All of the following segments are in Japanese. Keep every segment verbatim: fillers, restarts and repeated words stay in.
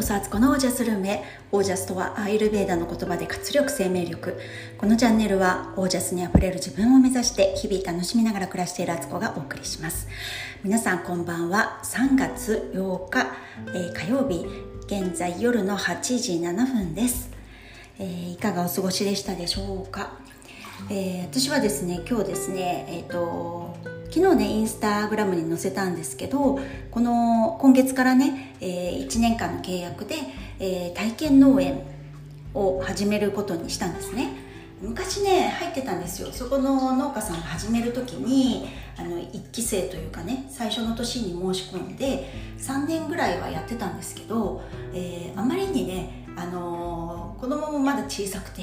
こそあつこのオージャスルームへ。オージャスとはアーユルヴェーダの言葉で活力、生命力。このチャンネルはオージャスにあふれる自分を目指して日々楽しみながら暮らしているあつこがお送りします。皆さんこんばんは。さんがつようか、えー、火曜日、現在夜のはちじななふんです。えー、いかがお過ごしでしたでしょうか。えー、私はですね、今日ですね、えっと昨日ね、インスタグラムに載せたんですけど、この今月からね、えー、いちねんかんの契約で、えー、体験農園を始めることにしたんですね。昔ね、入ってたんですよ。そこの農家さんが始めるときに、あのいっきせいというかね、最初の年に申し込んでさんねんぐらいはやってたんですけど、えー、あまりにね、あのー、子供もまだ小さくて、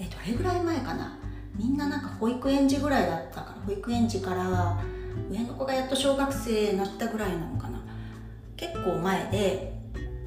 えー、どれぐらい前かな、みんななんか保育園児ぐらいだったから、保育園児から上の子がやっと小学生になったぐらいなのかな、結構前で、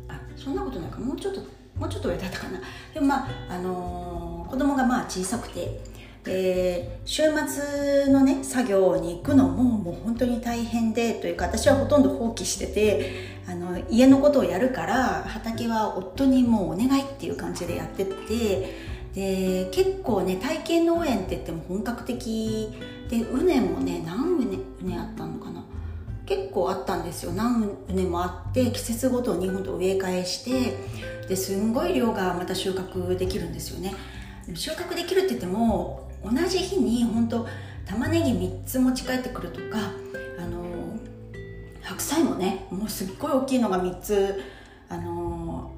あ、そんなことないか、もうちょっともうちょっと上だったかな。でもまあ、あのー、子供がまあ小さくて、で週末のね作業に行くのももう本当に大変で、というか私はほとんど放棄してて、あの家のことをやるから畑は夫にもうお願いっていう感じでやってって、で結構ね、体験農園って言っても本格的で、畝もね、何畝あったのかな、結構あったんですよ。何畝もあって、季節ごとに本当植え替えして、ですんごい量がまた収穫できるんですよね。収穫できるって言っても同じ日に本当玉ねぎみっつ持ち帰ってくるとか、あの白菜もね、もうすっごい大きいのがみっつ、あの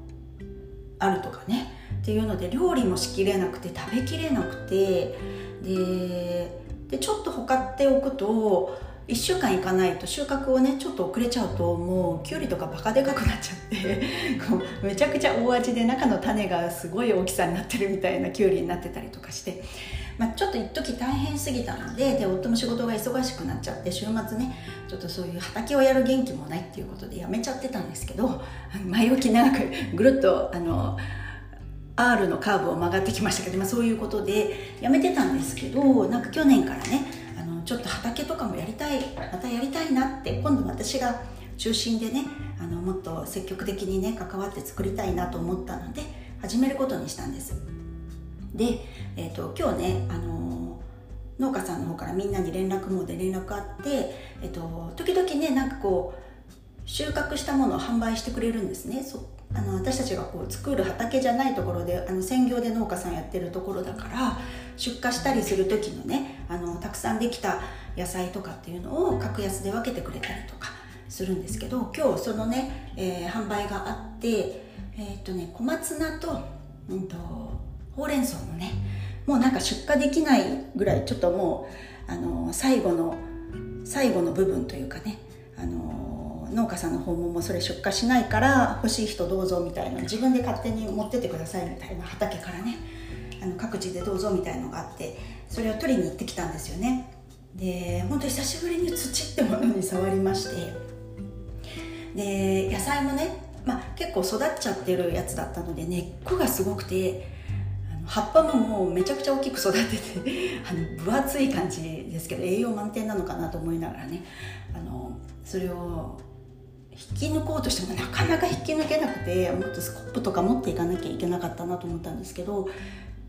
あるとかね、っていうので料理もしきれなくて食べきれなくて、で、でちょっとほかっておくといっしゅうかんいかないと、収穫をねちょっと遅れちゃうと、もうきゅうりとかバカでかくなっちゃってこうめちゃくちゃ大味で、中の種がすごい大きさになってるみたいなきゅうりになってたりとかして、まあ、ちょっと一時大変すぎたので、で夫も仕事が忙しくなっちゃって、週末ねちょっとそういう畑をやる元気もないっていうことでやめちゃってたんですけど、前置き長くぐるっとあのR のカーブを曲がってきましたけど、まあ、そういうことでやめてたんですけど、なんか去年からね、あのちょっと畑とかもやりたい、またやりたいなって、今度私が中心でね、あのもっと積極的にね関わって作りたいなと思ったので始めることにしたんです。で、えーと、今日ね、あの農家さんの方からみんなに連絡網で連絡あって、えーと、時々ね、なんかこう収穫したものを販売してくれるんですね。そあの私たちがこう作る畑じゃないところで、あの専業で農家さんやってるところだから、出荷したりする時のね、あのたくさんできた野菜とかっていうのを格安で分けてくれたりとかするんですけど、今日そのね、えー、販売があって、えーっとね、小松菜と、うんと、ほうれん草もね、もうなんか出荷できないぐらい、ちょっともう、あのー、最後の最後の部分というかね、あのー農家さんの方ももうそれ出荷しないから、欲しい人どうぞみたいな、自分で勝手に持ってってくださいみたいな、畑からね、あの各自でどうぞみたいなのがあって、それを取りに行ってきたんですよね。で、本当久しぶりに土ってものに触りまして、で野菜もね、まあ、結構育っちゃってるやつだったので、根っこがすごくて、あの葉っぱももうめちゃくちゃ大きく育ててあの分厚い感じですけど、栄養満点なのかなと思いながらね、あのそれを引き抜こうとしてもなかなか引き抜けなくて、もっとスコップとか持っていかなきゃいけなかったなと思ったんですけど、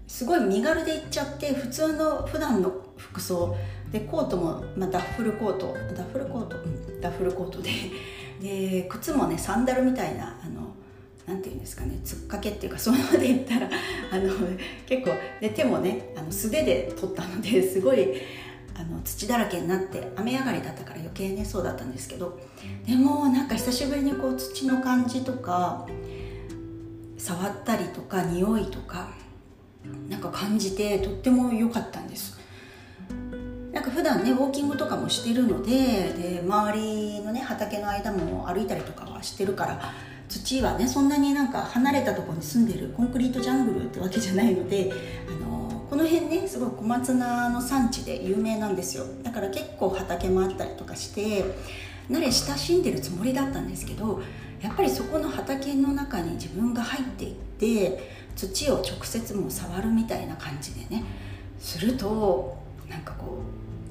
すごい身軽で行っちゃって、普通の普段の服装で、コートも、まあ、ダッフルコートダッフルコート、うん、ダッフルコートで、で靴もね、サンダルみたいな、あのなんていうんですかね、つっかけっていうか、そのままでいったらあの結構で、手もね、あの素手で取ったので、すごいあの土だらけになって、雨上がりだったから余計ねそうだったんですけど、でもなんか久しぶりにこう土の感じとか触ったりとか匂いとかなんか感じて、とっても良かったんです。なんか普段ねウォーキングとかもしてるので、で周りのね畑の間も歩いたりとかはしてるから、土はねそんなになんか離れたところに住んでるコンクリートジャングルってわけじゃないので、あのこの辺ねすごい小松菜の産地で有名なんですよ。だから結構畑もあったりとかして慣れ親しんでるつもりだったんですけど、やっぱりそこの畑の中に自分が入っていって土を直接もう触るみたいな感じでねすると、なんかこ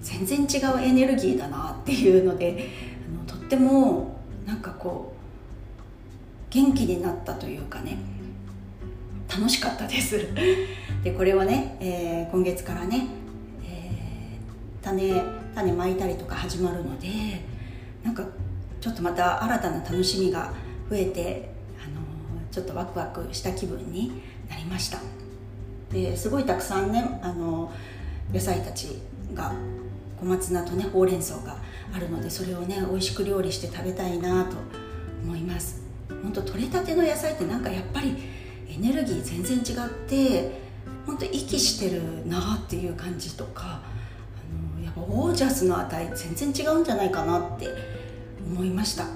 う全然違うエネルギーだなっていうので、あのとってもなんかこう元気になったというかね、楽しかったですでこれはね、えー、今月からね、えー、種、種まいたりとか始まるので、なんかちょっとまた新たな楽しみが増えて、あのー、ちょっとワクワクした気分になりました。ですごいたくさんね、あのー、野菜たちが、小松菜とねほうれん草があるので、それをね美味しく料理して食べたいなと思います。ほんと取れたての野菜ってなんかやっぱりエネルギー全然違って、ほんと息してるなっていう感じとか、あのやっぱオージャスの値全然違うんじゃないかなって思いました。は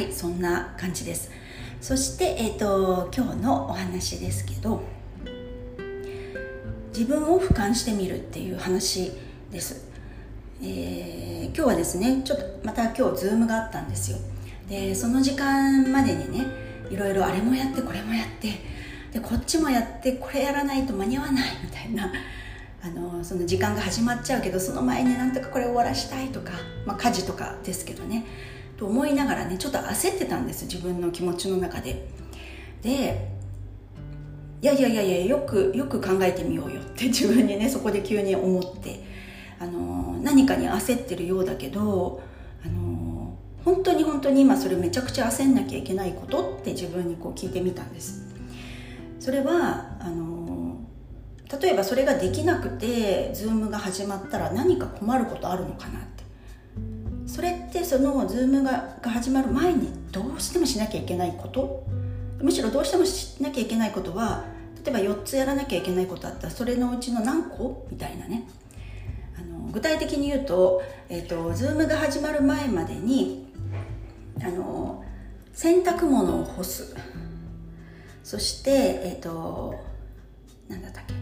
い、そんな感じです。そして、えーと、今日のお話ですけど、自分を俯瞰してみるっていう話です。えー、今日はですね、ちょっとまた今日ズームがあったんですよ。でその時間までにね、いろいろあれもやってこれもやって、でこっちもやってこれやらないと間に合わないみたいな、あのその時間が始まっちゃうけど、その前になんとかこれ終わらしたいとか、まあ、家事とかですけどねと思いながらね、ちょっと焦ってたんです、自分の気持ちの中で。でいやいやいやいや、よくよく考えてみようよって自分にね、そこで急に思って、あの何かに焦ってるようだけど、あの本当に本当に今それめちゃくちゃ焦んなきゃいけないことって自分にこう聞いてみたんです。それはあの例えばそれができなくて Zoom が始まったら何か困ることあるのかなって、それってその Zoom が始まる前にどうしてもしなきゃいけないこと、むしろどうしてもしなきゃいけないことは、例えばよっつやらなきゃいけないことあったらそれのうちの何個みたいなね、具体的に言うと、えっと、Zoom が始まる前までに、あの洗濯物を干す、そして、えっと、なんだったっけ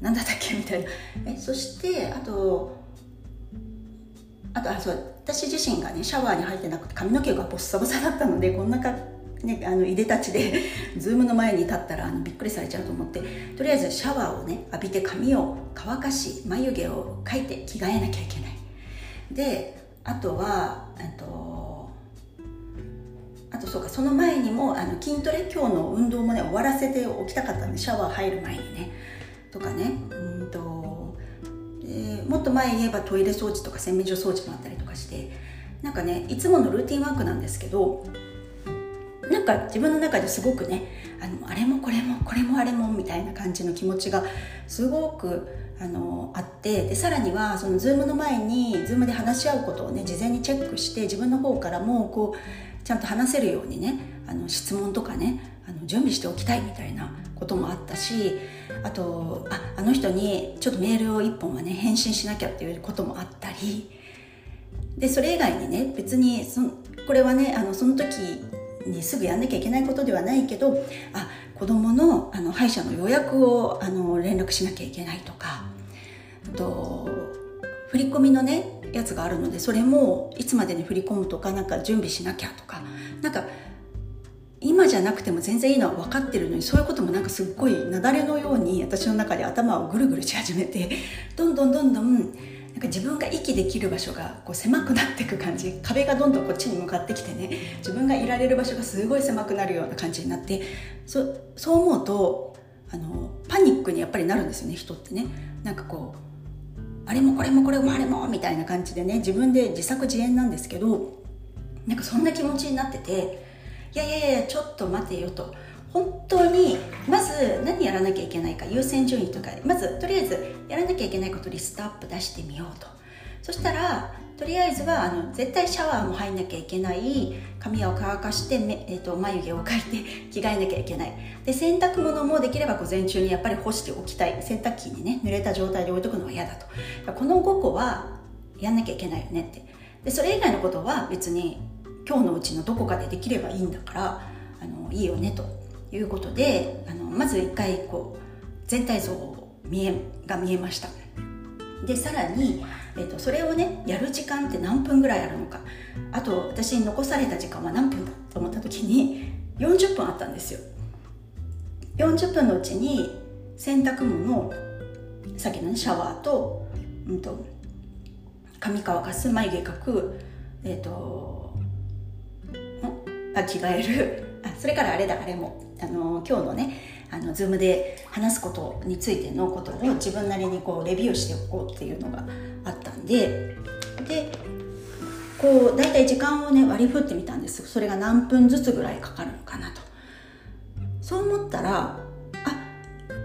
なんだったっけみたいなえそしてあとあとあそう私自身がねシャワーに入ってなくて髪の毛がボッサボサだったので、こんなか、ね、あのいでたちでZoom の前に立ったらあのびっくりされちゃうと思って、とりあえずシャワーをね浴びて髪を乾かし、眉毛を描いて着替えなきゃいけない。であとはあとあとそうかその前にもあの筋トレ、今日の運動もね終わらせておきたかったんで、シャワー入る前にねとかね、うんとでもっと前言えばトイレ掃除とか洗面所掃除もあったりとかして、なんかねいつものルーティンワークなんですけど、なんか自分の中ですごくね、あの、あれもこれもこれもあれもみたいな感じの気持ちがすごくあのあって、でさらにはその Zoom の前に Zoom で話し合うことをね事前にチェックして、自分の方からもこうちゃんと話せるようにね、あの質問とかね、あの準備しておきたいみたいなこともあったし、あと あ, あの人にちょっとメールをいっぽんはね返信しなきゃっていうこともあったり、でそれ以外にね別にそこれはねあのその時にすぐやんなきゃいけないことではないけど、あ、子供のあの歯医者の予約をあの連絡しなきゃいけないとか、あと振り込みのねやつがあるので、それもいつまでに振り込むとか、なんか準備しなきゃとか、なんか今じゃなくても全然いいのは分かってるのに、そういうこともなんかすっごい雪崩のように私の中で頭をぐるぐるし始めて、どんどんどんどんなんか自分が息できる場所がこう狭くなっていく感じ、壁がどんどんこっちに向かってきてね、自分がいられる場所がすごい狭くなるような感じになって、 そ, そう思うとあのパニックにやっぱりなるんですよね、人ってね。なんかこうあれもこれもこれもあれもみたいな感じでね、自分で自作自演なんですけど、なんかそんな気持ちになってて、いやいやいやちょっと待てよと、本当にまず何やらなきゃいけないか、優先順位とか、まずとりあえずやらなきゃいけないことリストアップ出してみようと。そしたらとりあえずはあの絶対シャワーも入んなきゃいけない、髪を乾かして、えーと、眉毛を描いて着替えなきゃいけない、で洗濯物もできれば午前中にやっぱり干しておきたい、洗濯機にね濡れた状態で置いとくのは嫌だと、このごこはやんなきゃいけないよねって。でそれ以外のことは別に今日のうちのどこかでできればいいんだから、あのいいよねということで、あのまず一回こう全体像見えが見えました。でさらに、えっと、それをねやる時間って何分ぐらいあるのか、あと私に残された時間は何分だと思った時によんじゅっぷんあったんですよ。よんじゅっぷんのうちに洗濯物をさっきの、ね、シャワー と,、うん、と髪乾かす、眉毛描く、えっとあ着替えるあそれからあれだあれもあの今日のねあの Zoom で話すことについてのことを自分なりにこうレビューしておこうっていうのがあったんで、でこうだいたい時間をね割り振ってみたんです。それが何分ずつぐらいかかるのかなと、そう思ったらあ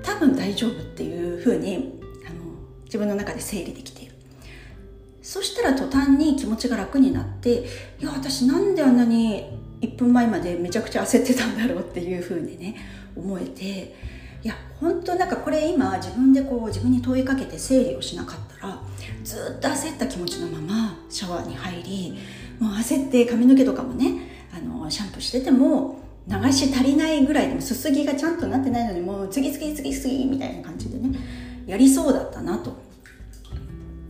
多分大丈夫っていうふうにあの自分の中で整理できている。そしたら途端に気持ちが楽になって、いや私なんであんなにいっぷんまえまでめちゃくちゃ焦ってたんだろうっていうふうにね思えて、いや本当なんかこれ今自分でこう自分に問いかけて整理をしなかったらずっと焦った気持ちのままシャワーに入り、もう焦って髪の毛とかもねあのシャンプーしてても流し足りないぐらいでもすすぎがちゃんとなってないのにもう次々次々みたいな感じでねやりそうだったなと。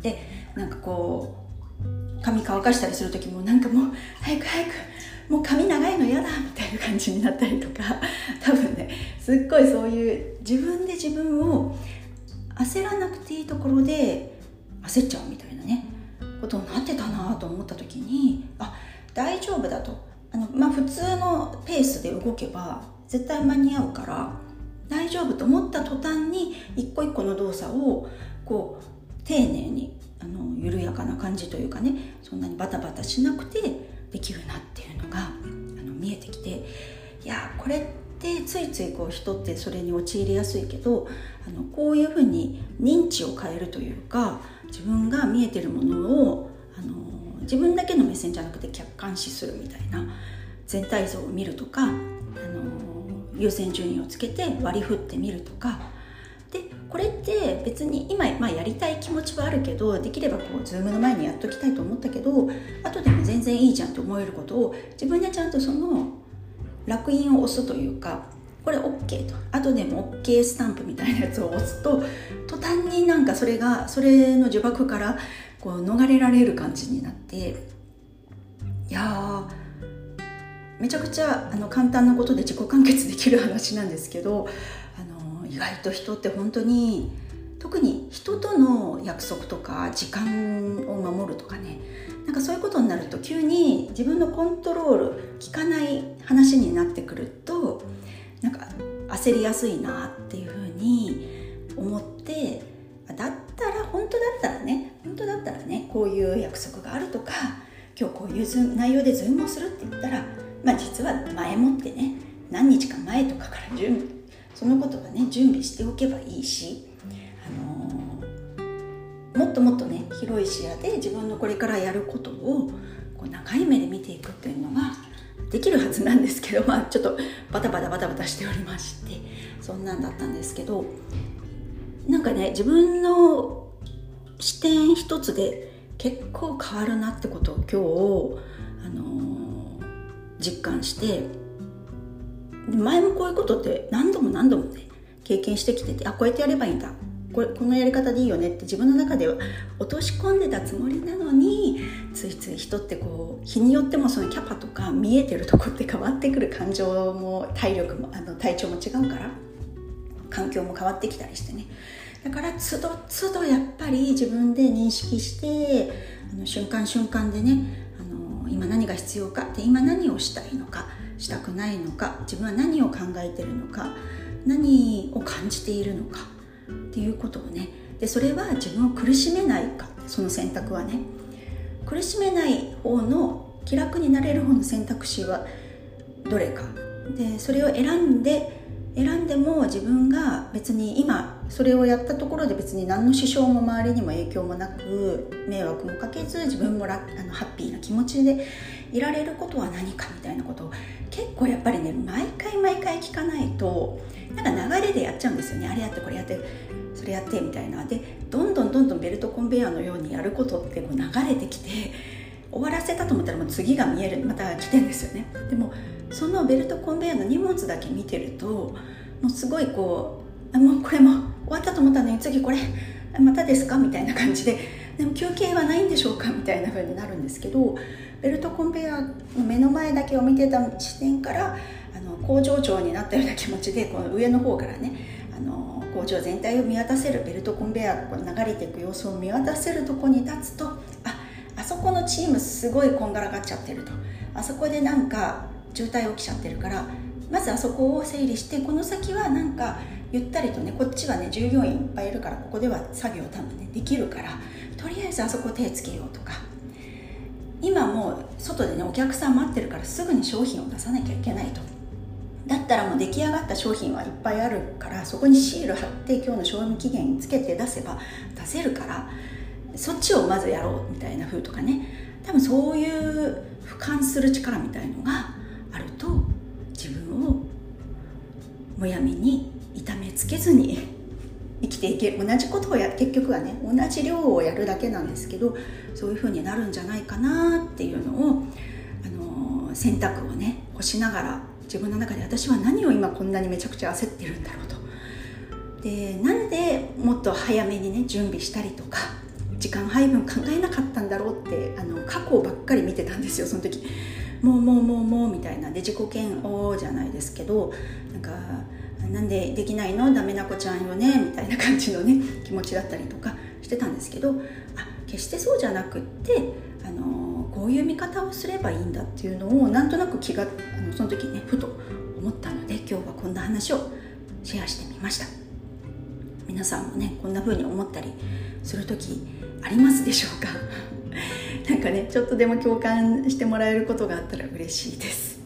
でなんかこう髪乾かしたりする時もなんかもう早く早くもう髪長いの嫌だみたいな感じになったりとか、多分ねすっごいそういう自分で自分を焦らなくていいところで焦っちゃうみたいなねことになってたなと思った時に、あ大丈夫だと、あの、まあ、普通のペースで動けば絶対間に合うから大丈夫と思った途端に一個一個の動作をこう丁寧にあの緩やかな感じというかね、そんなにバタバタしなくてできるなっていうのがあの見えてきて、いやこれってついついこう人ってそれに陥りやすいけど、あのこういうふうに認知を変えるというか自分が見えてるものをあの自分だけの目線じゃなくて客観視するみたいな、全体像を見るとかあの優先順位をつけて割り振ってみるとかで、これって別に今、まあ、やりたい気持ちはあるけどできればこう Zoom の前にやっときたいと思ったけど後でも全然いいじゃんと思えることを自分でちゃんとその烙印を押すというか、これ OK と後でも OK スタンプみたいなやつを押すと途端になんかそれがそれの呪縛からこう逃れられる感じになって、いやめちゃくちゃあの簡単なことで自己完結できる話なんですけど、意外と人って本当に特に人との約束とか時間を守るとかね、なんかそういうことになると急に自分のコントロール効かない話になってくるとなんか焦りやすいなっていうふうに思って、だったら本当だったらね本当だったらねこういう約束があるとか今日こういう内容でズームをするって言ったら、まあ、実は前もってね何日か前とかから準備そのことがね準備しておけばいいし、あのー、もっともっとね広い視野で自分のこれからやることをこう長い目で見ていくっていうのができるはずなんですけど、まあちょっとバタバタバタバタしておりまして、そんなんだったんですけど、なんかね自分の視点一つで結構変わるなってことを今日、あのー、実感して、前もこういうことって何度も何度もね経験してきてて、あこうやってやればいいんだ これ、このやり方でいいよねって自分の中では落とし込んでたつもりなのに、ついつい人ってこう日によってもそのキャパとか見えてるとこって変わってくる、感情も体力もあの体調も違うから環境も変わってきたりしてね、だから都度都度やっぱり自分で認識してあの瞬間瞬間でねあの今何が必要かで今何をしたいのかしたくないのか、自分は何を考えているのか何を感じているのかっていうことをね、でそれは自分を苦しめないか、その選択はね苦しめない方の気楽になれる方の選択肢はどれかで、それを選んで選んでも自分が別に今それをやったところで別に何の支障も周りにも影響もなく迷惑もかけず自分もラあのハッピーな気持ちでいられることは何かみたいなことを結構やっぱりね毎回毎回聞かないとなんか流れでやっちゃうんですよね、あれやってこれやってそれやってみたいなで、どんどんどんどんベルトコンベヤーのようにやることってこう流れてきて終わらせたと思ったらもう次が見えるまた来てんですよね。でもそのベルトコンベヤーの荷物だけ見てるともうすごいこうもうこれも終わったと思ったのに次これまたですかみたいな感じで、でも休憩はないんでしょうかみたいな風になるんですけど、ベルトコンベヤーの目の前だけを見てた視点からあの工場長になったような気持ちでこの上の方からねあの工場全体を見渡せるベルトコンベヤーがこう流れていく様子を見渡せるとこに立つと、ああそこのチームすごいこんがらがっちゃってると、あそこでなんか渋滞起きちゃってるから、まずあそこを整理して、この先はなんかゆったりとね、こっちはね従業員いっぱいいるから、ここでは作業多分ねできるから、とりあえずあそこ手つけようとか、今もう外でねお客さん待ってるからすぐに商品を出さなきゃいけないと、だったらもう出来上がった商品はいっぱいあるから、そこにシール貼って今日の賞味期限つけて出せば出せるから、そっちをまずやろうみたいな風とかね、多分そういう俯瞰する力みたいのがあると、自分をむやみに痛めつけずに生きていける。同じことをや結局はね同じ量をやるだけなんですけど、そういう風になるんじゃないかなっていうのを、あのー、選択をね干しながら、自分の中で私は何を今こんなにめちゃくちゃ焦ってるんだろうと、でなんでもっと早めにね準備したりとか時間配分考えなかったんだろうって、あの過去ばっかり見てたんですよその時。もうもうもうもうみたいなで自己嫌悪じゃないですけど、なんかなんでできないのダメな子ちゃんよねみたいな感じのね気持ちだったりとかしてたんですけど、あ決してそうじゃなくって、あのこういう見方をすればいいんだっていうのをなんとなく気があのその時ねふと思ったので、今日はこんな話をシェアしてみました。皆さんもねこんな風に思ったりする時ありますでしょうかなんかねちょっとでも共感してもらえることがあったら嬉しいです。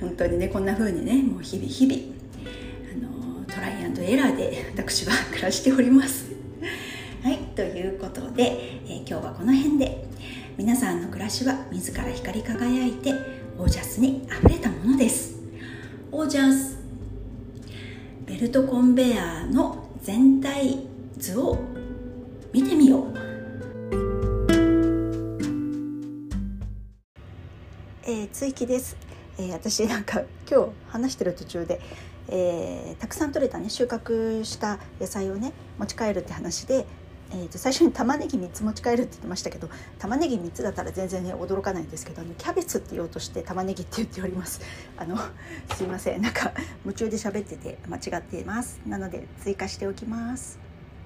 本当にねこんな風にねもう日々日々あのトライアンドエラーで私は暮らしておりますはい、ということで、えー、今日はこの辺で。皆さんの暮らしは自ら光り輝いてオージャスにあふれたものです。オージャスベルトコンベヤーの全体図を見てみよう。えー、追記です、えー、私なんか今日話してる途中で、えー、たくさん取れたね収穫した野菜をね持ち帰るって話で、えー、と最初に玉ねぎみっつ持ち帰るって言ってましたけど、玉ねぎみっつだったら全然ね驚かないんですけど、あのキャベツって言おうとして玉ねぎって言っております。あのすいません、なんか夢中で喋ってて間違っています。なので追加しておきます。